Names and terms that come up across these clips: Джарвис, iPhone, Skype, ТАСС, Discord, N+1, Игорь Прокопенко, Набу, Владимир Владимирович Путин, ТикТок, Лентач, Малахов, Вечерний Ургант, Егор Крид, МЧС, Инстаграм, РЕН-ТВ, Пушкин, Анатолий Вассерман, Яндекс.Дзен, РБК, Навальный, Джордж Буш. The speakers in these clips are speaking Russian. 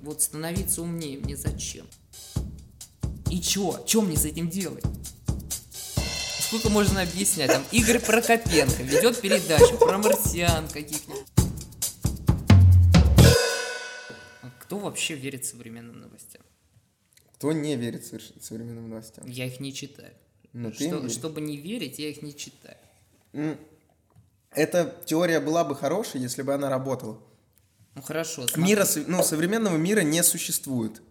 Вот становиться умнее мне зачем? И чё? Чё мне с этим делать? Сколько можно объяснять? Там Игорь Прокопенко ведет передачу про марсиан каких-нибудь. А кто вообще верит современным новостям? Кто не верит современным новостям? Я их не читаю. Чтобы не верить, я их не читаю. Эта теория была бы хорошей, если бы она работала. Ну хорошо. Современного мира не существует.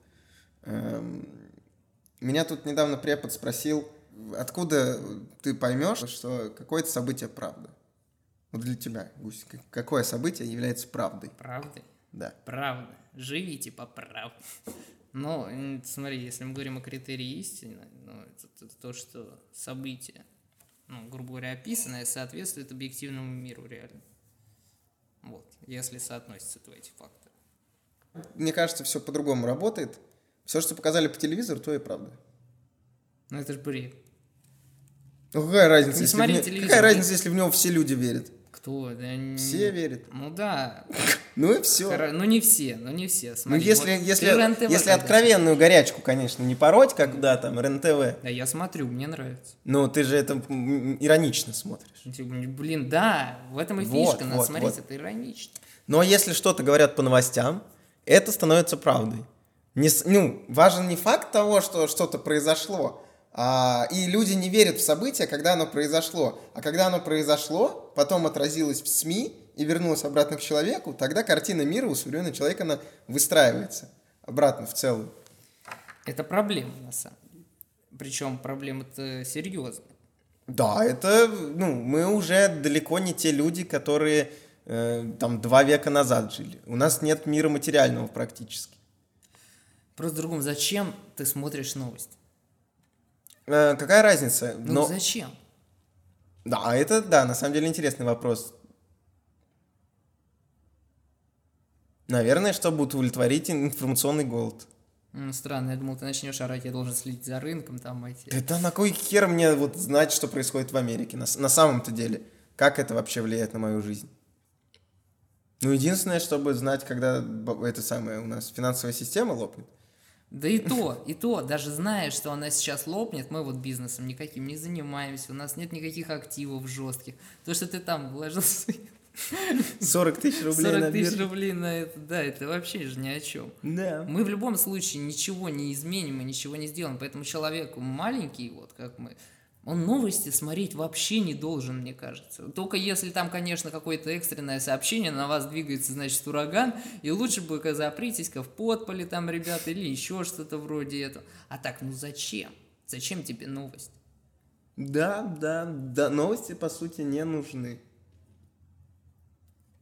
Меня тут недавно препод спросил, откуда ты поймешь, что какое-то событие правда? Вот для тебя, Гусь, какое событие является правдой? Правдой? Да. Правда. Живите по правде. Но, смотри, если мы говорим о критерии истины, это то, что событие, грубо говоря, описанное, соответствует объективному миру реально. Вот, если соотносятся твои эти факторы. Мне кажется, все по-другому работает. Все, что показали по телевизору, то и правда. Ну это же бред. Ну какая разница, если в него все люди верят? Кто? Да не... Все верят. Ну да. Ну и все. Ну не все. Смотри, ну если откровенную горячку, конечно, не пороть, когда там РЕН-ТВ. Да, я смотрю, мне нравится. Ну ты же это иронично смотришь. Блин, да, в этом и фишка, надо смотреть, это иронично. Но если что-то говорят по новостям, это становится правдой. Важен не факт того, что что-то произошло, и люди не верят в событие, когда оно произошло. А когда оно произошло, потом отразилось в СМИ и вернулось обратно к человеку, тогда картина мира у современного человека она выстраивается обратно в целую. Это проблема, на самом деле. Причем проблема-то серьезная. Да, это... мы уже далеко не те люди, которые там 2 века назад жили. У нас нет мира материального практически. Просто в другом, зачем ты смотришь новость? Какая разница? Зачем? Да, это, на самом деле, интересный вопрос. Наверное, чтобы удовлетворить информационный голод. Странно, я думал, ты начнешь орать, я должен следить за рынком там. Да на кой хер мне знать, что происходит в Америке? На самом-то деле, как это вообще влияет на мою жизнь? Единственное, чтобы знать, когда у нас финансовая система лопнет. Да и то, даже зная, что она сейчас лопнет, мы бизнесом никаким не занимаемся, у нас нет никаких активов жестких. То, что ты там вложил 40 тысяч рублей на бирже. 40 тысяч рублей на это, да, это вообще же ни о чем. Да. Мы в любом случае ничего не изменим и ничего не сделаем, поэтому человек маленький, как мы, он новости смотреть вообще не должен, мне кажется. Только если там, конечно, какое-то экстренное сообщение, на вас двигается, значит, ураган, и лучше бы запритесь-ка в подполе там, ребята, или еще что-то вроде этого. А так, зачем? Зачем тебе новость? Да, новости, по сути, не нужны.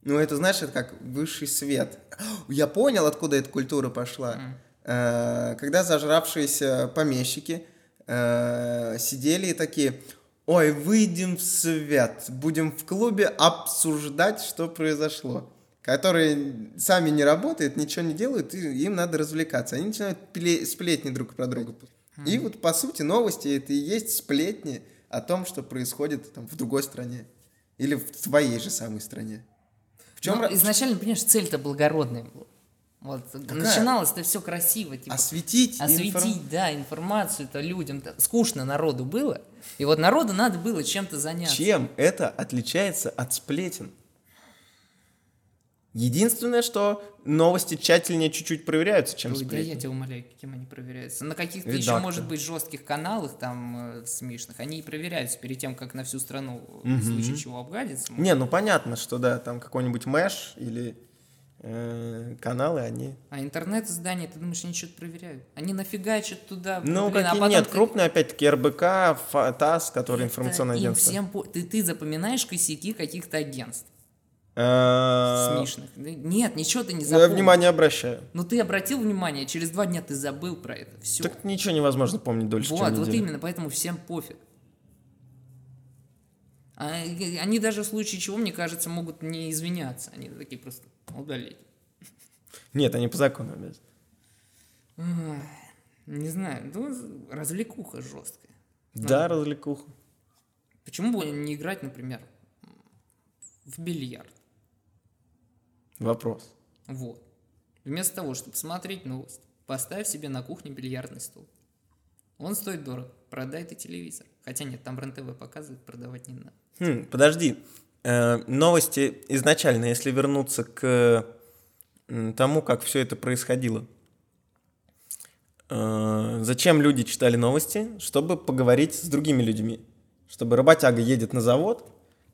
Это, знаешь, это как высший свет. Я понял, откуда эта культура пошла. Когда зажравшиеся помещики... сидели и такие: ой, выйдем в свет, будем в клубе обсуждать, что произошло. Которые сами не работают, ничего не делают, и им надо развлекаться. Они начинают сплетни друг про друга. Mm-hmm. И по сути новости это и есть сплетни о том, что происходит там, в другой стране. Или в твоей же самой стране. В чем изначально, понимаешь, цель-то благородная была. Начиналось-то все красиво. Осветить информацию-то людям-то. Скучно народу было, и народу надо было чем-то заняться. Чем это отличается от сплетен? Единственное, что новости тщательнее чуть-чуть проверяются, чем сплетни. Да я тебя умоляю, каким они проверяются. На каких-то еще, может быть, жестких каналах там смешных, они и проверяются перед тем, как на всю страну в случае чего обгадится. Понятно, что да, там какой-нибудь мэш или... каналы, они... А интернет-издания, ты думаешь, они что-то проверяют? Они нафигачат туда... крупные, опять-таки, РБК, ТАСС, которые информационное агентство. Ты запоминаешь косяки каких-то агентств? Смешных. Нет, ничего ты не запомнил. Я внимание обращаю. Ты обратил внимание, через 2 дня ты забыл про это. Все. Так ничего невозможно помнить дольше, чем неделю. Именно, поэтому всем пофиг. Они даже в случае чего, мне кажется, могут не извиняться. Они такие просто... удалить. Нет, они по закону обязаны. Не знаю, развлекуха жесткая. Да, развлекуха. Почему бы не играть, например, в бильярд? Вопрос. Вместо того, чтобы смотреть новость, поставь себе на кухне бильярдный стол. Он стоит дорого, продай ты телевизор. Хотя нет, там РЕН-ТВ показывает, продавать не надо. Подожди, новости изначально, если вернуться к тому, как все это происходило. Зачем люди читали новости? Чтобы поговорить с другими людьми. Чтобы работяга едет на завод,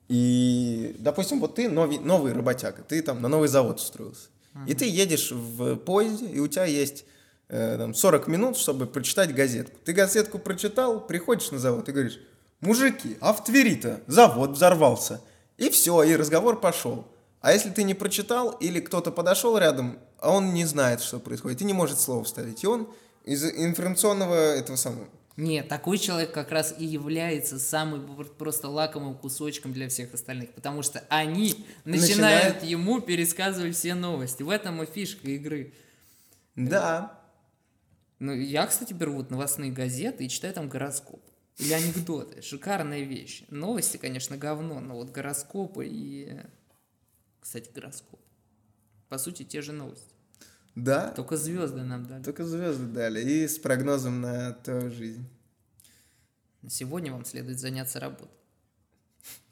и, допустим, вот ты новый работяга, ты там на новый завод устроился. И ты едешь в поезде, и у тебя есть 40 минут, чтобы прочитать газетку. Ты газетку прочитал, приходишь на завод и говоришь: мужики, а в Твери-то завод взорвался. И все, и разговор пошел. А если ты не прочитал, или кто-то подошел рядом, а он не знает, что происходит, и не может слова вставить, и он из информационного этого самого... Нет, такой человек как раз и является самым просто лакомым кусочком для всех остальных, потому что они начинают ему пересказывать все новости. В этом и фишка игры. Да. Ну, я, кстати, беру вот новостные газеты и читаю там гороскоп. Или анекдоты. Шикарная вещь. Новости, конечно, говно, но вот гороскопы и... Кстати, гороскоп. По сути, те же новости. Да. Только звезды нам дали. Только звезды дали. И с прогнозом на твою жизнь. Сегодня вам следует заняться работой.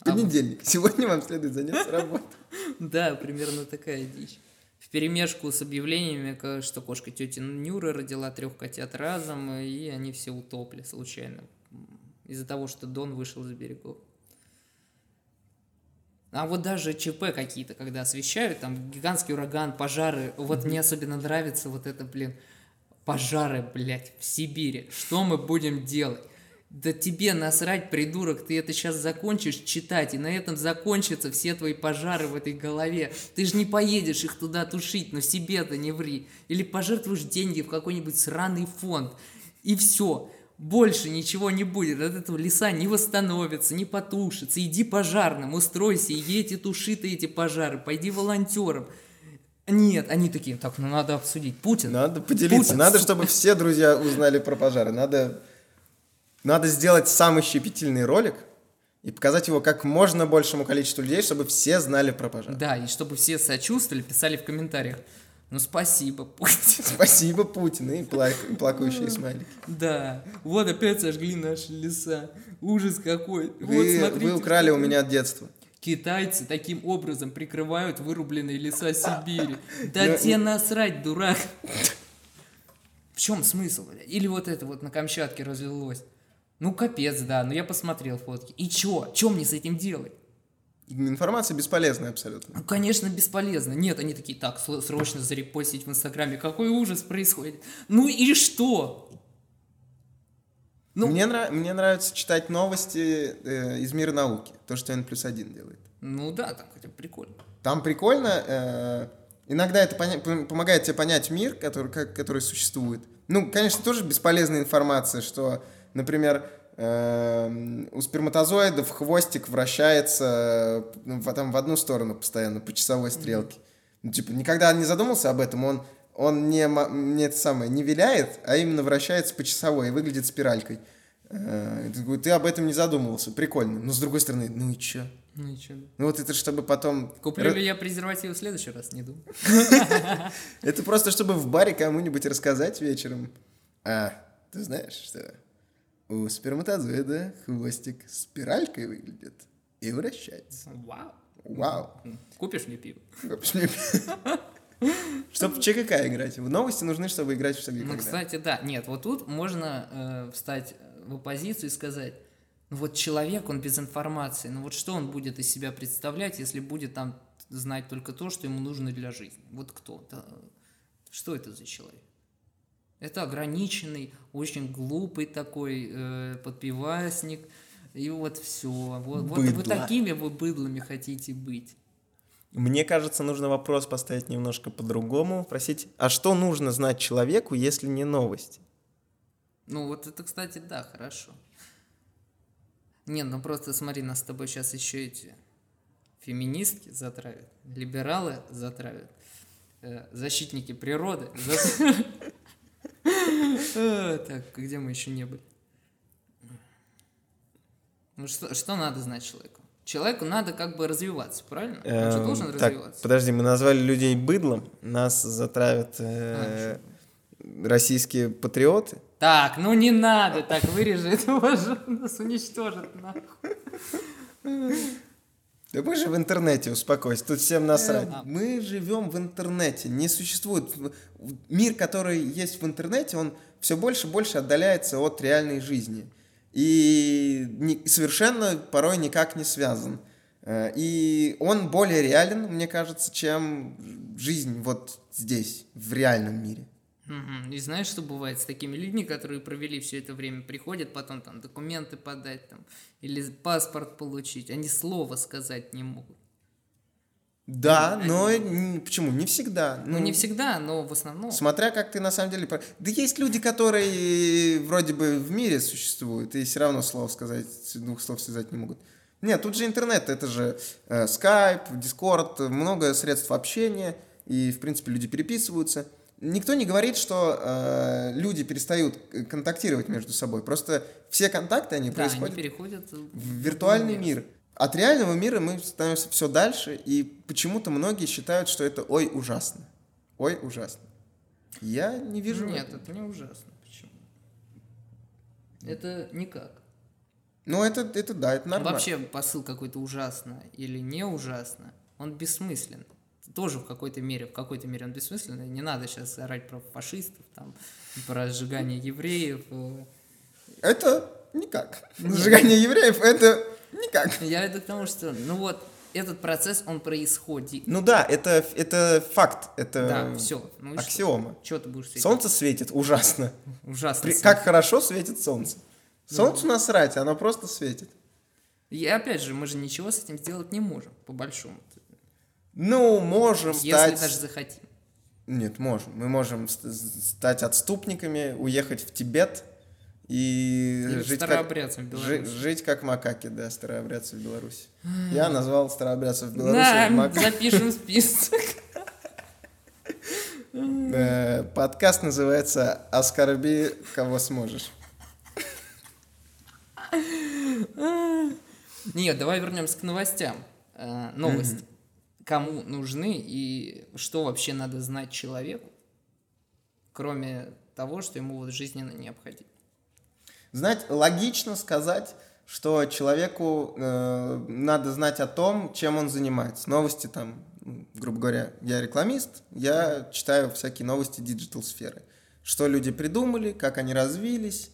Понедельник. Сегодня вам следует заняться работой. Да, примерно такая дичь. Вперемешку с объявлениями, что кошка тети Нюра родила 3 котят разом, и они все утопли случайно. Из-за того, что Дон вышел за берегов. А вот даже ЧП какие-то, когда освещают, там гигантский ураган, пожары. Вот мне особенно нравится вот это, пожары, в Сибири. Что мы будем делать? Да тебе насрать, придурок, ты это сейчас закончишь читать, и на этом закончатся все твои пожары в этой голове. Ты же не поедешь их туда тушить, но себе-то не ври. Или пожертвуешь деньги в какой-нибудь сраный фонд, и все. Больше ничего не будет, от этого леса не восстановится, не потушится. Иди пожарным, устройся, едь и туши ты эти пожары, пойди волонтером. Нет, они такие: так, ну надо обсудить. Путин. Надо поделиться, Путин. Надо, чтобы все друзья узнали про пожары. Надо сделать самый щепетильный ролик и показать его как можно большему количеству людей, чтобы все знали про пожары. Да, и чтобы все сочувствовали, писали в комментариях: ну, спасибо, Путин. Спасибо, Путин. И плакающие смайлики. Да. Вот опять сожгли наши леса. Ужас какой. Вы украли у меня детство. Китайцы таким образом прикрывают вырубленные леса Сибири. Да тебе насрать, дурак. В чем смысл? Или вот это вот на Камчатке разлилось. Ну, капец, да. Но я посмотрел фотки. И че? Че мне с этим делать? Информация бесполезная абсолютно. Ну, конечно, бесполезна. Нет, они такие: так, срочно зарепостить в Инстаграме. Какой ужас происходит. Ну и что? Ну... Мне нравится читать новости из мира науки. То, что N+1 делает. Ну да, там хотя бы прикольно. Там прикольно. Иногда это помогает тебе понять мир, который существует. Ну, конечно, тоже бесполезная информация, что, например... у сперматозоидов хвостик вращается в одну сторону постоянно, по часовой стрелке. Ну, никогда не задумался об этом, он не виляет, а именно вращается по часовой и выглядит спиралькой. Ты об этом не задумывался, прикольно. Но с другой стороны, ну и чё? Ну и чё? Ну вот это чтобы потом... Куплю ли я презервативы в следующий раз, не думаю. Это просто чтобы в баре кому-нибудь рассказать вечером: а, ты знаешь, что... у сперматозоида хвостик спиралькой выглядит и вращается. Вау. Купишь мне пиво? Чтобы в ЧКК играть. В новости нужны, чтобы играть в ЧКК. Ну, кстати, да. Нет, вот тут можно встать в оппозицию и сказать: ну вот человек, он без информации, ну вот что он будет из себя представлять, если будет там знать только то, что ему нужно для жизни? Вот кто? Что это за человек? Это ограниченный, очень глупый такой подпивасник. И вот все. Вот вы такими быдлами хотите быть. Мне кажется, нужно вопрос поставить немножко по-другому. Спросить: а что нужно знать человеку, если не новости? Ну вот это, кстати, да, хорошо. Не, ну просто смотри, нас с тобой сейчас еще эти феминистки затравят, либералы затравят, защитники природы затравят. Так, где мы еще не были? Ну что надо знать человеку? Человеку надо как бы развиваться, правильно? Он же должен развиваться. Подожди, мы назвали людей быдлом, нас затравят российские патриоты. Так, ну не надо, так вырежи этого же, нас уничтожат нахуй. Да мы же в интернете, успокойся, тут всем насрать. Мы живем в интернете, не существует... Мир, который есть в интернете, он все больше и больше отдаляется от реальной жизни. И совершенно порой никак не связан. И он более реален, мне кажется, чем жизнь вот здесь, в реальном мире. И знаешь, что бывает с такими людьми, которые провели все это время, приходят потом там документы подать там, или паспорт получить, они слова сказать не могут. Да, но почему? Не всегда. Ну, не всегда, но в основном. Смотря как ты на самом деле... Да есть люди, которые вроде бы в мире существуют, и все равно слов сказать, двух слов связать не могут. Нет, тут же интернет, это же Skype, Discord, много средств общения, и, в принципе, люди переписываются. Никто не говорит, что люди перестают контактировать между собой. Просто все контакты, они происходят, они переходят в виртуальный мир. От реального мира мы становимся все дальше, и почему-то многие считают, что это ой, ужасно. Ой, ужасно. Я не вижу... Нет, это не ужасно. Почему? Это никак. Ну, это да, это нормально. Вообще посыл какой-то ужасно или не ужасно, он бессмыслен. Тоже в какой-то мере он бессмысленный. Не надо сейчас орать про фашистов, там, про сжигание евреев. Это никак. Сжигание евреев — это никак. Я веду к тому, что, этот процесс, он происходит. Ну да, это факт, это да, все. Ну, аксиома. Что ты будешь светить? Солнце светит ужасно. Ужасно. Как хорошо светит солнце. Солнцу насрать, оно просто светит. И опять же, мы же ничего с этим сделать не можем, по большому-то. Ну, можем стать... Если даже захотим. Нет, можем. Мы можем стать отступниками, уехать в Тибет и жить как макаки, да, старообрядцы в Беларуси. Я назвал старообрядцев в Беларуси макаки. Да, запишем список. Подкаст называется «Оскорби, кого сможешь». Нет, давай вернемся к новостям. Новости. Кому нужны и что вообще надо знать человеку, кроме того, что ему вот жизненно необходимо. Логично сказать, что человеку надо знать о том, чем он занимается. Новости там, грубо говоря, я рекламист, я читаю всякие новости диджитал-сферы. Что люди придумали, как они развились,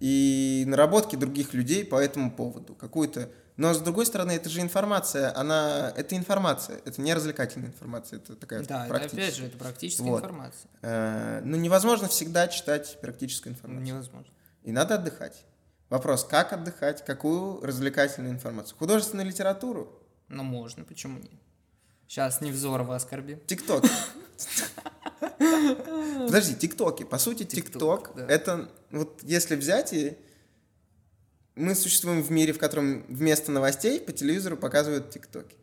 и наработки других людей по этому поводу. Но, с другой стороны, это же информация, это не развлекательная информация, это такая практическая. Да, опять же, это практическая информация. Но невозможно всегда читать практическую информацию. Невозможно. И надо отдыхать. Вопрос, как отдыхать, какую развлекательную информацию? Художественную литературу? Ну, можно, почему нет? Сейчас Невзорова оскорбим. ТикТоки. Подожди, ТикТоки. По сути, ТикТок, это, если взять и... Мы существуем в мире, в котором вместо новостей по телевизору показывают ТикТоки.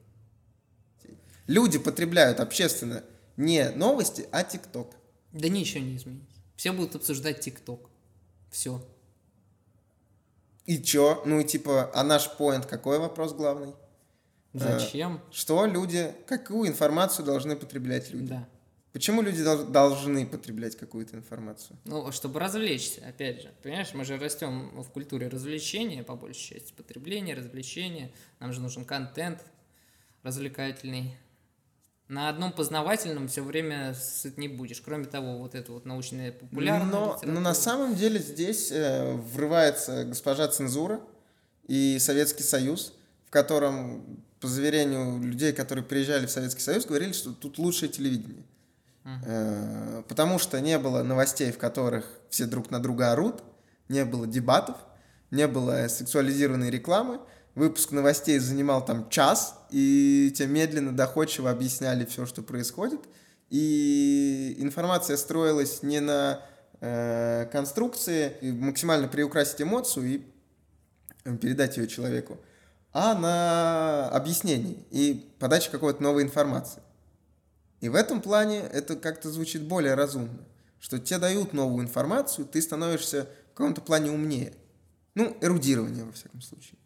Люди потребляют общественно не новости, а ТикТок. Да ничего не изменится. Все будут обсуждать ТикТок. Все. И чё? А наш поинт какой вопрос главный? Зачем? Что люди... Какую информацию должны потреблять люди? Да. Почему люди должны потреблять какую-то информацию? Чтобы развлечься, опять же. Понимаешь, мы же растем в культуре развлечения, по большей части. Потребление, развлечение. Нам же нужен контент развлекательный. На одном познавательном все время сыт не будешь. Кроме того, научная популярная литература. Но на самом деле здесь врывается госпожа цензура и Советский Союз, в котором, по заверению людей, которые приезжали в Советский Союз, говорили, что тут лучшее телевидение. Uh-huh. Потому что не было новостей, в которых все друг на друга орут, не было дебатов, не было сексуализированной рекламы, выпуск новостей занимал там час, и те медленно, доходчиво объясняли все, что происходит, и информация строилась не на конструкции, максимально приукрасить эмоцию и передать ее человеку, а на объяснении и подаче какой-то новой информации. И в этом плане это как-то звучит более разумно, что тебе дают новую информацию, ты становишься в каком-то плане умнее. Эрудирование, во всяком случае.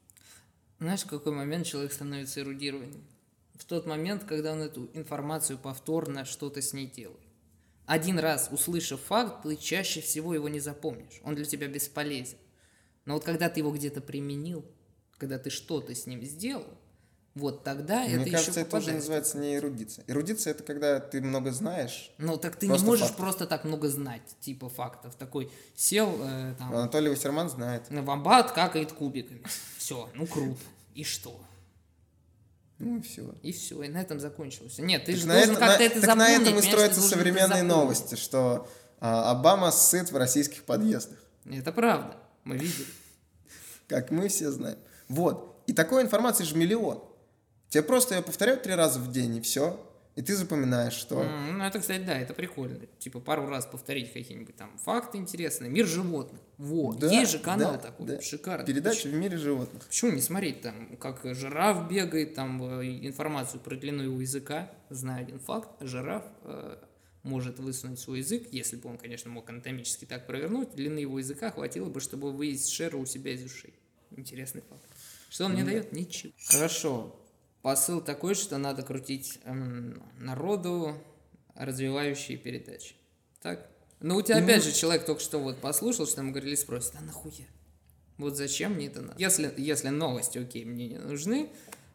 Знаешь, в какой момент человек становится эрудированным? В тот момент, когда он эту информацию повторно что-то с ней делает. Один раз услышав факт, ты чаще всего его не запомнишь. Он для тебя бесполезен. Но вот когда ты его где-то применил, когда ты что-то с ним сделал, вот тогда мне это еще попадает. Мне кажется, это уже называется не эрудиция. Эрудиция – это когда ты много знаешь. Ну, так ты не можешь просто так много знать, типа фактов. Такой сел, там... Анатолий Вассерман знает. Вомбат какает кубиками. Все, ну круто. И что? Ну и все. И все, и на этом закончилось. Нет, ты так же должен как-то это запомнить. Так на этом и строятся современные новости, что Обама сыт в российских подъездах. Это правда, мы видели. Как мы все знаем. Вот, и такой информации же миллион. Тебе просто ее повторяют 3 раза в день, и все. И ты запоминаешь, что... Ну, это, кстати, да, это прикольно. Типа пару раз повторить какие-нибудь там факты интересные. Мир животных. Вот. Да, есть же канал такой, шикарный. Передача в мире животных. Почему не смотреть там, как жираф бегает, там информацию про длину его языка. Знаю один факт. Жираф может высунуть свой язык, если бы он, конечно, мог анатомически так провернуть. Длины его языка хватило бы, чтобы выесть шеру у себя из ушей. Интересный факт. Что он мне дает? Ничего. Хорошо. Посыл такой, что надо крутить народу развивающие передачи. Так? Но у тебя опять же человек только что вот послушал, что ему говорили, спросит, а нахуя? Вот зачем мне это надо? Если новости, окей, мне не нужны,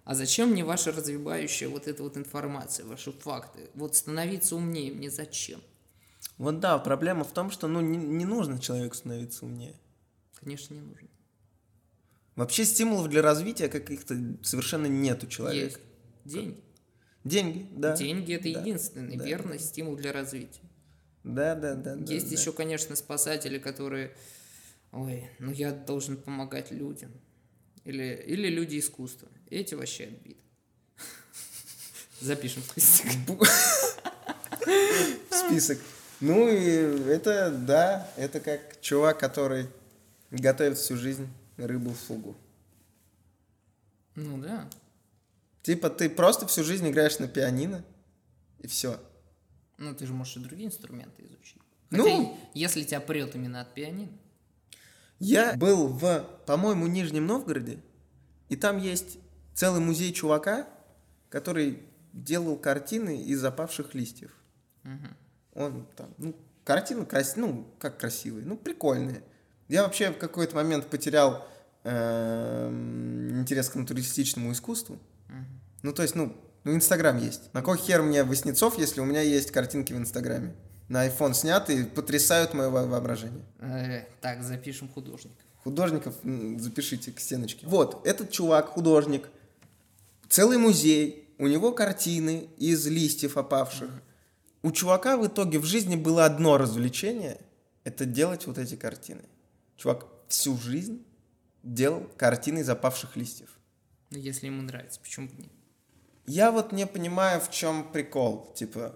а зачем мне ваша развивающая вот эта вот информация, ваши факты? Вот становиться умнее мне зачем? Вот да, проблема в том, что не нужно человеку становиться умнее. Конечно, не нужно. Вообще стимулов для развития каких-то совершенно нет у человека. Есть. Деньги, да. Деньги – это единственный верный стимул для развития. Да. Есть еще, конечно, спасатели, которые, я должен помогать людям. Или люди искусства. Эти вообще отбит. Запишем в список. Ну и это, да, это как чувак, который готовит всю жизнь рыбу в фугу. Ну да. Типа ты просто всю жизнь играешь на пианино, и все. Ну ты же можешь и другие инструменты изучить. Хотя если тебя прет именно от пианино. Я был по-моему, Нижнем Новгороде, и там есть целый музей чувака, который делал картины из опавших листьев. Угу. Он там, картины красивые, прикольные. Я вообще в какой-то момент потерял интерес к натуралистичному искусству. Uh-huh. Инстаграм есть. На кой хер мне Васнецов, если у меня есть картинки в Инстаграме? На iPhone сняты, потрясают мое воображение. Так, запишем художников. Художников запишите к стеночке. Вот, этот чувак, художник, целый музей, у него картины из листьев опавших. Uh-huh. У чувака в итоге в жизни было одно развлечение – это делать вот эти картины. Чувак всю жизнь делал картины из опавших листьев. Ну, если ему нравится, почему бы нет? Я не понимаю, в чем прикол. Типа...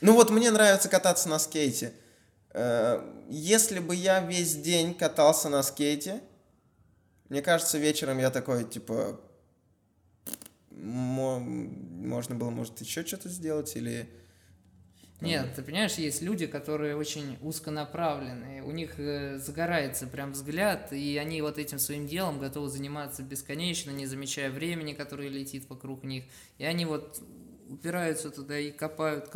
мне нравится кататься на скейте. Если бы я весь день катался на скейте, мне кажется, вечером я такой, типа... Можно было, может, еще что-то сделать или... Нет, ты понимаешь, есть люди, которые очень узконаправленные, у них загорается прям взгляд, и они вот этим своим делом готовы заниматься бесконечно, не замечая времени, которое летит вокруг них, и они вот упираются туда и копают.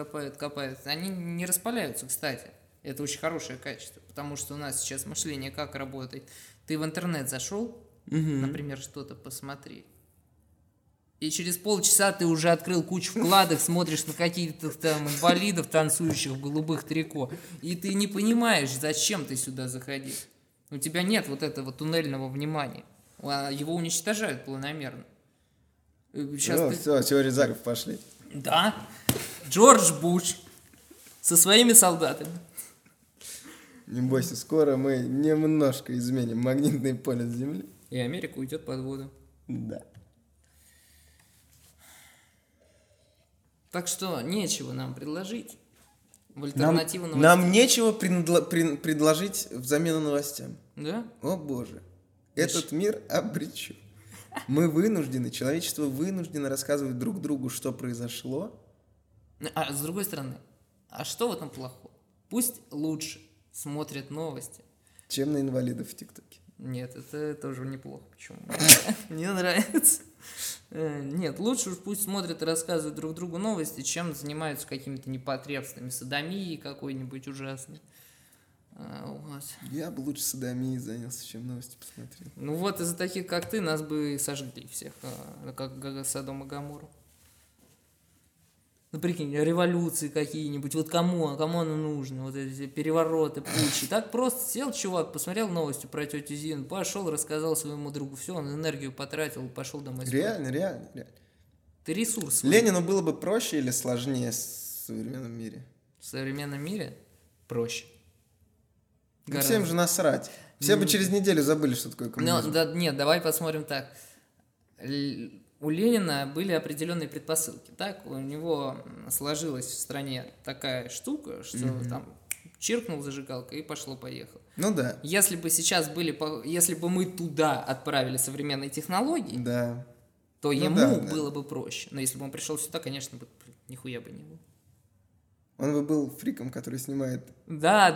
Они не распаляются, кстати, это очень хорошее качество, потому что у нас сейчас мышление как работает. Ты в интернет зашел, например, что-то посмотри. И через полчаса ты уже открыл кучу вкладок, смотришь на каких-то там инвалидов, танцующих в голубых трико. И ты не понимаешь, зачем ты сюда заходил. У тебя нет вот этого туннельного внимания. Его уничтожают планомерно. Все, теория заговоров пошли. Да. Джордж Буш со своими солдатами. Не бойся, скоро мы немножко изменим магнитное поле Земли. И Америка уйдет под воду. Да. Так что нечего нам предложить в альтернативу новостям. Нам нечего предложить взамен новостям. Да? О боже, этот мир обречен. Мы вынуждены, человечество вынуждено рассказывать друг другу, что произошло. А с другой стороны, а что в этом плохого? Пусть лучше смотрят новости. Чем на инвалидов в ТикТоке. Нет, это тоже неплохо. Почему? Мне нравится. Нет, лучше уж пусть смотрят и рассказывают друг другу новости, чем занимаются какими-то непотребствами, содомией какой-нибудь ужасной. Вот. Я бы лучше содомией занялся, чем новости посмотрел. Ну вот из-за таких, как ты, нас бы сожгли всех, как Содом и Гоморру. Ну, прикинь, революции какие-нибудь, вот кому оно нужно, вот эти перевороты, пучи. Так просто сел чувак, посмотрел новости про тетю Зину, пошел, рассказал своему другу, все, он энергию потратил, пошел домой. Реально. Ты ресурс. Ленину было бы проще или сложнее в современном мире? В современном мире? Проще. Ну, всем же насрать. Все бы через неделю забыли, что такое коммунизм. Нет, давай посмотрим так. У Ленина были определенные предпосылки. Так, у него сложилась в стране такая штука, что там чиркнул зажигалкой и пошло-поехало. Ну да. Если бы сейчас если бы мы туда отправили современные технологии, да, то было бы проще. Но если бы он пришел сюда, конечно, бы нихуя бы не было. Он бы был фриком, который снимает тиктоки. Да.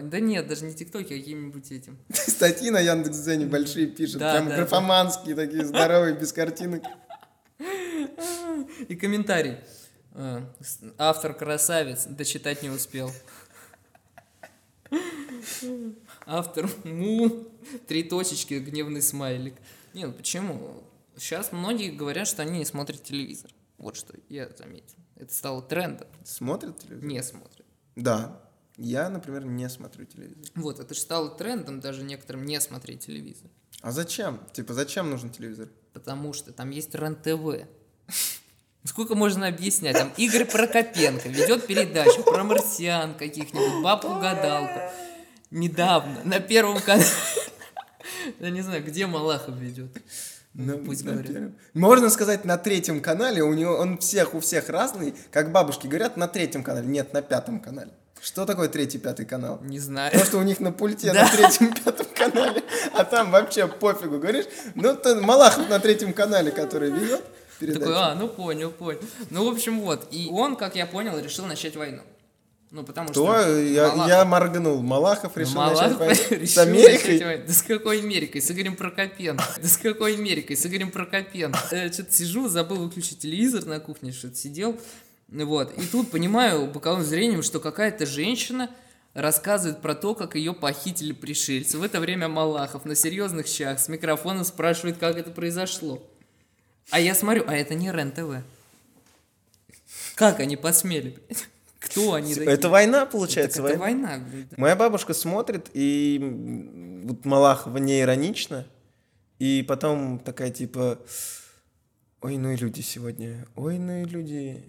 Да нет, даже не тиктоки, а каким-нибудь этим. Статьи на Яндекс.Дзене большие пишет, прям графоманские такие, здоровые, без картинок. И комментарий. Автор красавец, дочитать не успел. Автор три точечки, гневный смайлик. Нет, почему? Сейчас многие говорят, что они не смотрят телевизор. Вот что я заметил. Это стало трендом. Смотрят телевизор? Не смотрят. Да. Я, например, не смотрю телевизор. Вот, это же стало трендом даже некоторым не смотреть телевизор. А зачем? Зачем нужен телевизор? Потому что там есть РЕН-ТВ. Сколько можно объяснять? Там Игорь Прокопенко ведет передачу про марсиан каких-нибудь, бабку-гадалку. Недавно на Первом канале. Я не знаю, где Малахов ведет. Можно сказать, на Третьем канале он у всех разный, как бабушки говорят, на Третьем канале, нет, на Пятом канале. Что такое Третий, Пятый канал? Не знаю. То, что у них на пульте на Третьем, Пятом канале, а там вообще пофигу, говоришь, Малахов на Третьем канале, который ведет передачу. Такой, понял. В общем, вот, и он, как я понял, решил начать войну. Потому что я моргнул. Малахов решил начать войну с Америкой. Да с какой Америкой? С Игорем Прокопенко. Что-то сижу, забыл выключить телевизор на кухне, что-то сидел. Вот. И тут понимаю боковым зрением, что какая-то женщина рассказывает про то, как ее похитили пришельцы. В это время Малахов на серьезных щах с микрофоном спрашивает, как это произошло. А я смотрю, а это не РЕН-ТВ. Как они посмели, блядь? Кто они такие? Это война, получается. Это война. Моя бабушка смотрит, и вот Малахова не иронично, и потом такая типа: ой, ну и люди сегодня, ой-ой-ой.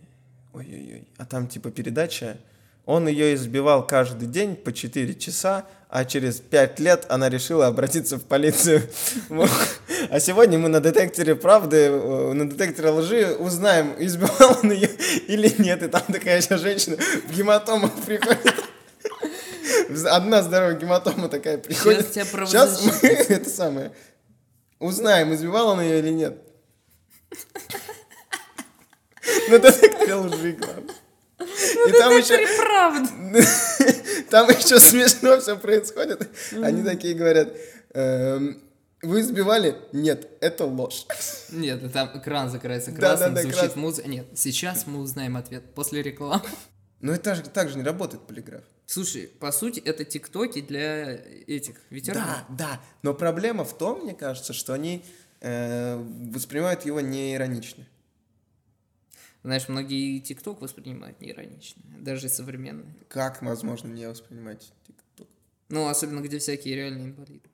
А там типа передача, он ее избивал каждый день по 4 часа, а через 5 лет она решила обратиться в полицию. А сегодня мы на детекторе правды, на детекторе лжи узнаем, избивал он ее или нет. И там такая же женщина в гематомах приходит. Одна здоровая гематома такая приходит. Сейчас мы узнаем, избивал он ее или нет. На детекторе лжи, главное. И там еще смешно все происходит. Они такие говорят: вы избивали? Нет, это ложь. Нет, там экран закрывается красным, звучит музыка. Нет, сейчас мы узнаем ответ после рекламы. Ну это так же не работает полиграф. Слушай, по сути, это тиктоки для этих ветеранов. Да. Но проблема в том, мне кажется, что они воспринимают его не иронично. Знаешь, многие ТикТок воспринимают неиронично, даже современные. Как возможно мне воспринимать ТикТок? Особенно где всякие реальные инвалиды.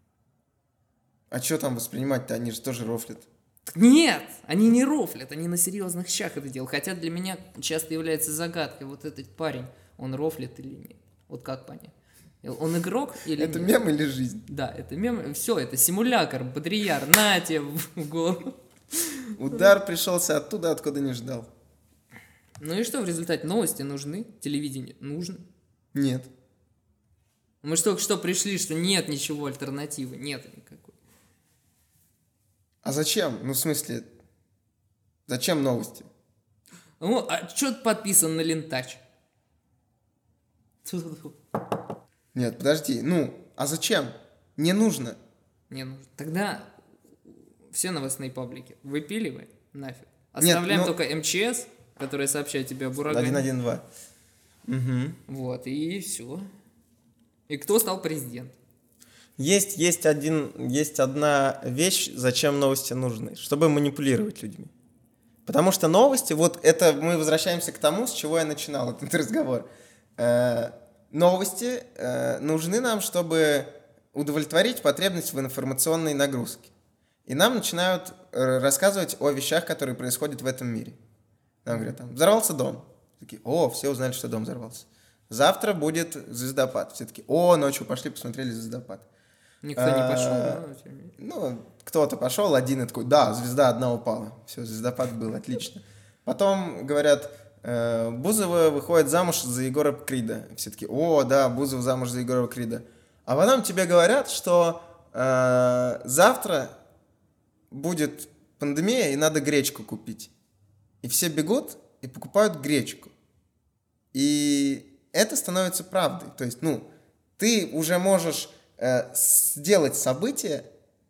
А что там воспринимать-то? Они же тоже рофлят. Нет, они не рофлят, они на серьезных щах это делают. Хотя для меня часто является загадкой, вот этот парень, он рофлит или нет? Вот как понять? Он игрок или это нет? Это мем или жизнь? Да, это мем. Все, это симулякр, бодрияр, на тебе в голову. Удар пришелся оттуда, откуда не ждал. И что в результате? Новости нужны? Телевидение нужно? Нет. Мы же только что пришли, что нет ничего, альтернативы. Нет никакой. А зачем? Зачем новости? А что ты подписан на лентач? Нет, подожди. А зачем? Не нужно. не нужно. Тогда все новостные паблики выпиливай нафиг. Оставляем только МЧС, который сообщает тебе об урагане. 112. Угу. Вот, и все. И кто стал президент? Есть одна вещь, зачем новости нужны. Чтобы манипулировать людьми. Потому что новости, вот это мы возвращаемся к тому, с чего я начинал этот разговор. Новости нужны нам, чтобы удовлетворить потребность в информационной нагрузке. И нам начинают рассказывать о вещах, которые происходят в этом мире. Нам говорят, там, взорвался дом. Такие, о, все узнали, что дом взорвался. Завтра будет звездопад. Все такие, о, ночью пошли, посмотрели звездопад. Никто не пошел, да? Ну, кто-то пошел, один и такой, да, звезда одна упала. Все, звездопад был, отлично. Потом говорят, Бузова выходит замуж за Егора Крида. Все такие, о, да, Бузова замуж за Егора Крида. А потом тебе говорят, что завтра будет пандемия и надо гречку купить. И все бегут и покупают гречку. И это становится правдой. То есть, ну, ты уже можешь сделать событие,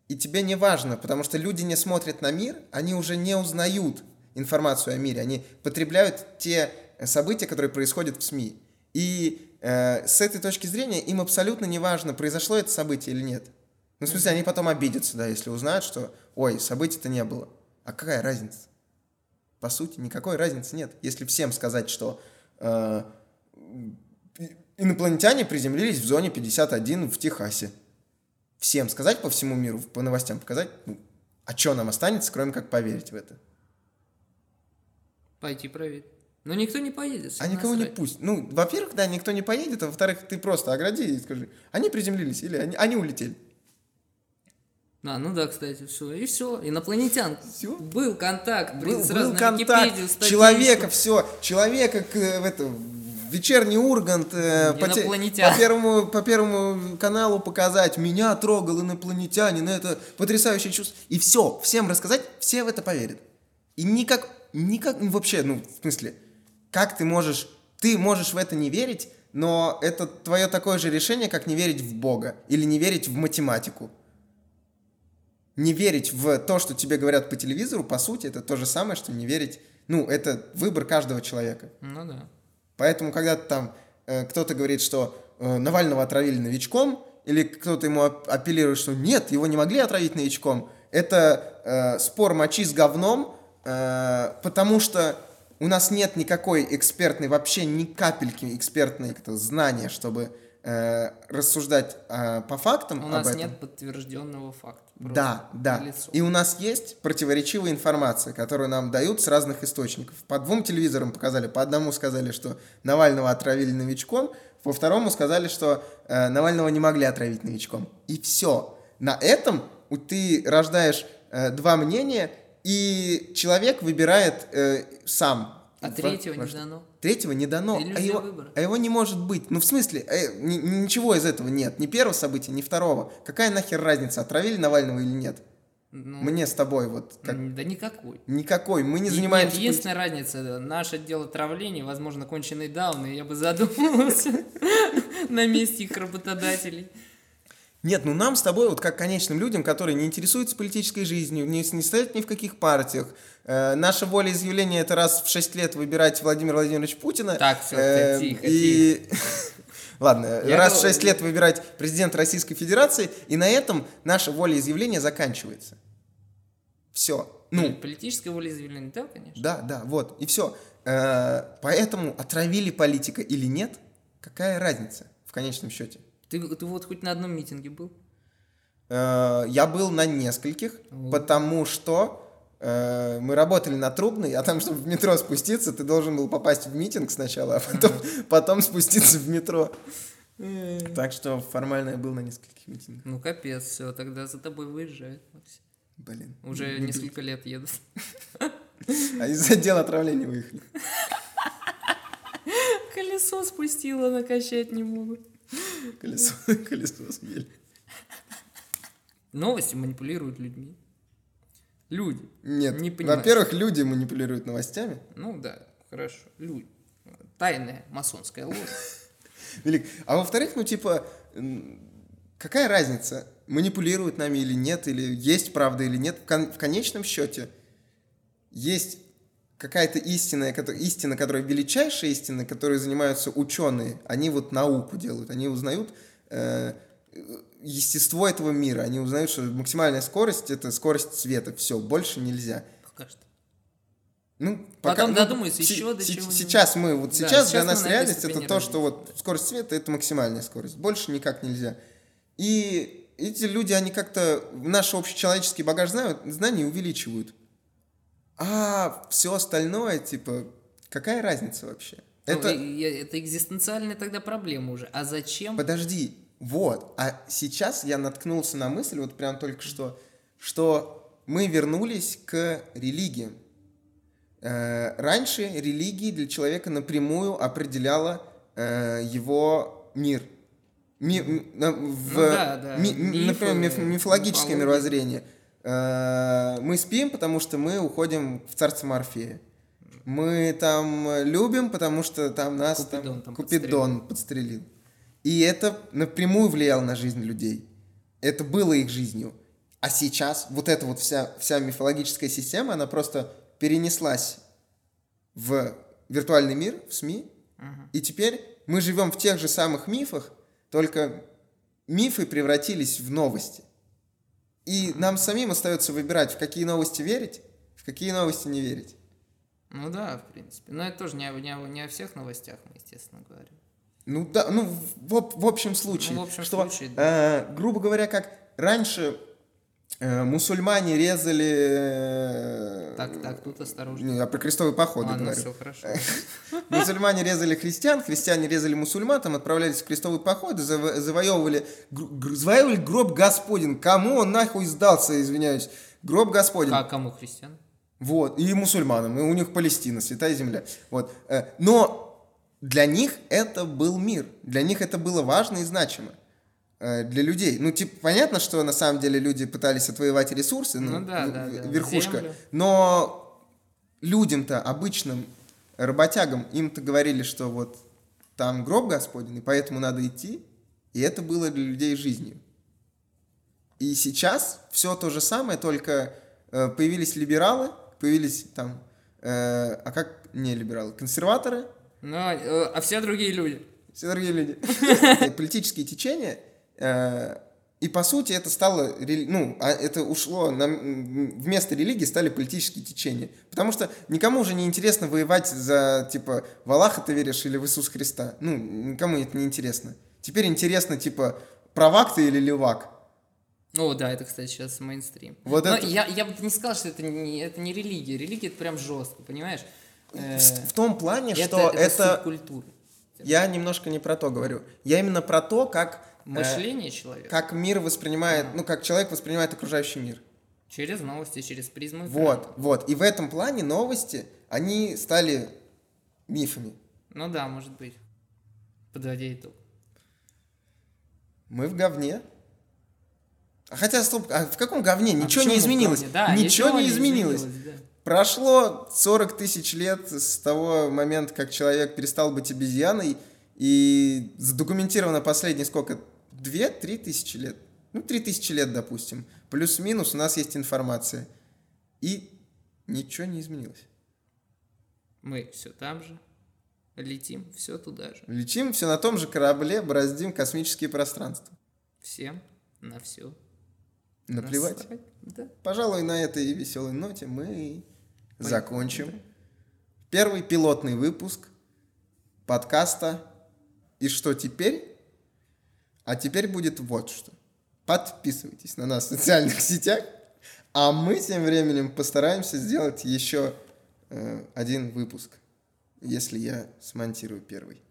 и тебе не важно, потому что люди не смотрят на мир, они уже не узнают информацию о мире, они потребляют те события, которые происходят в СМИ. И с этой точки зрения им абсолютно не важно, произошло это событие или нет. Ну, в смысле, они потом обидятся, да, если узнают, что, ой, событий-то не было. А какая разница? По сути, никакой разницы нет. Если всем сказать, что инопланетяне приземлились в зоне 51 в Техасе. Всем сказать по всему миру, по новостям показать, ну, а что нам останется, кроме как поверить в это? Пойти проверить. Но никто не поедет. А никого не пусть. Ну, во-первых, да, никто не поедет, а во-вторых, ты просто огради и скажи, они приземлились или они улетели. А, ну да, кстати, все. И все. Инопланетян. Все? Был контакт. Был контакт. Человека, все. Человека Вечерний Ургант по первому каналу показать. Меня трогал инопланетянин. Это потрясающее чувство. И все. Всем рассказать. Все в это поверят. И никак вообще, ну, в смысле, как ты можешь в это не верить, но это твое такое же решение, как не верить в Бога или не верить в математику. Не верить в то, что тебе говорят по телевизору, по сути, это то же самое, что не верить. Ну, это выбор каждого человека. Ну да. Поэтому, когда там кто-то говорит, что Навального отравили новичком, или кто-то ему апеллирует, что нет, его не могли отравить новичком, это спор мочи с говном, потому что у нас нет никакой экспертной, вообще ни капельки экспертной знания, чтобы рассуждать по фактам об этом. У нас нет подтвержденного факта. Да. И у нас есть противоречивая информация, которую нам дают с разных источников. По двум телевизорам показали. По одному сказали, что Навального отравили новичком. По второму сказали, что Навального не могли отравить новичком. И все. На этом ты рождаешь два мнения, и человек выбирает сам. А третьего не дано. Третьего не дано. А его не может быть. Ну, в смысле, ничего из этого нет. Ни первого события, ни второго. Какая нахер разница, отравили Навального или нет? Ну, мне с тобой вот... Да никакой. Никакой, мы не занимаемся... Нет, единственная разница, наше дело травления, возможно, конченые дауны, я бы задумался на месте их работодателей. Нет, ну нам с тобой, вот как конечным людям, которые не интересуются политической жизнью, не стоят ни в каких партиях, наше волеизъявление — это раз в 6 лет выбирать Владимира Владимировича Путина. Так, все, тихо. Ладно, раз в 6 лет выбирать президента Российской Федерации, и на этом наше волеизъявление заканчивается. Все. Ну, политическое волеизъявление, да, конечно. Да, вот, и все. Поэтому отравили политика или нет, какая разница в конечном счете? Ты вот хоть на одном митинге был? Я был на нескольких, потому что мы работали на Трубной, а там, чтобы в метро спуститься, ты должен был попасть в митинг сначала, а потом спуститься в метро. Так что формально я был на нескольких митингах. Ну, капец, все, тогда за тобой выезжают, Максим. Блин. Уже несколько лет едут. А из-за дела отравления выехали. Колесо спустило, накачать не могут. Колесо съели. Новости манипулируют людьми. Люди. Нет, не понимают. Во-первых, люди манипулируют новостями. Ну да, хорошо. Люди. Тайная масонская ложь. Велик. А во-вторых, какая разница? манипулируют нами или нет, или есть правда или нет. В конечном счете есть какая-то истина, которая величайшая истина, которой занимаются ученые. Они вот науку делают, они узнают естество этого мира, они узнают, что максимальная скорость — это скорость света, все, больше нельзя. Пока что. Ну, потом додумаются еще до чего-нибудь. Сейчас для нас реальность — это то, что вот скорость света — это максимальная скорость, больше никак нельзя. И эти люди, они как-то наш общечеловеческий багаж знаний увеличивают. А все остальное, типа, какая разница вообще? Это экзистенциальная тогда проблема уже. А зачем? Подожди, вот. А сейчас я наткнулся на мысль, вот прям только что мы вернулись к религиям. Раньше религия для человека напрямую определяла его мир. Мифологическое мировоззрение. Мы спим, потому что мы уходим в царство Морфея. Мы там любим, потому что там нас Купидон подстрелил. И это напрямую влияло на жизнь людей. Это было их жизнью. А сейчас вот эта вот вся мифологическая система, она просто перенеслась в виртуальный мир, в СМИ. И теперь мы живем в тех же самых мифах, только мифы превратились в новости. И нам самим остается выбирать, в какие новости верить, в какие новости не верить. Ну да, в принципе. Но это тоже не о всех новостях мы, естественно, говорим. Ну да, в общем случае. Грубо говоря, как раньше мусульмане резали... Так, тут осторожно. Я про крестовые походы говорю. Все хорошо. Мусульмане резали христиан, христиане резали мусульман, там отправлялись в крестовые походы, завоевывали гроб Господень. Кому он нахуй сдался, извиняюсь? Гроб Господень. А кому христиан? Вот, и мусульманам, и у них Палестина, святая земля. Вот. Но для них это был мир, для них это было важно и значимо. Для людей. Ну, типа, понятно, что на самом деле люди пытались отвоевать ресурсы, верхушка. Землю. Но людям-то, обычным работягам, им-то говорили, что вот там гроб Господень, и поэтому надо идти. И это было для людей жизнью. И сейчас все то же самое, только появились либералы, появились там... консерваторы. Все другие люди. Все другие люди. Политические течения... И, по сути, это стало... это ушло... Вместо религии стали политические течения. Потому что никому уже не интересно воевать за, типа, в Аллаха ты веришь или в Иисуса Христа. Никому это не интересно. Теперь интересно, типа, правак ты или левак. Это, кстати, сейчас мейнстрим. Я бы не сказал, что это не религия. Религия — это прям жестко, понимаешь? В том плане, что это субкультура. Я немножко не про то говорю. Я именно про то, как... Мышление человека. Как мир воспринимает, как человек воспринимает окружающий мир. Через новости, через призму. Вот. И в этом плане новости, они стали мифами. Ну да, может быть. Подводя итог. Мы в говне. Хотя, стоп, а в каком говне? Ничего не изменилось. Да, ничего не изменилось. Да. Прошло 40 тысяч лет с того момента, как человек перестал быть обезьяной, и задокументировано последние сколько? 2-3 тысячи лет? 3000 лет, допустим. Плюс-минус у нас есть информация. И ничего не изменилось. Мы все там же. Летим все туда же. Летим все на том же корабле, бороздим космические пространства. Всем на все. Наплевать. Да. Пожалуй, на этой веселой ноте мы закончим первый пилотный выпуск подкаста «И что теперь?». А теперь будет вот что. Подписывайтесь на нас в социальных сетях, а мы тем временем постараемся сделать еще один выпуск, если я смонтирую первый.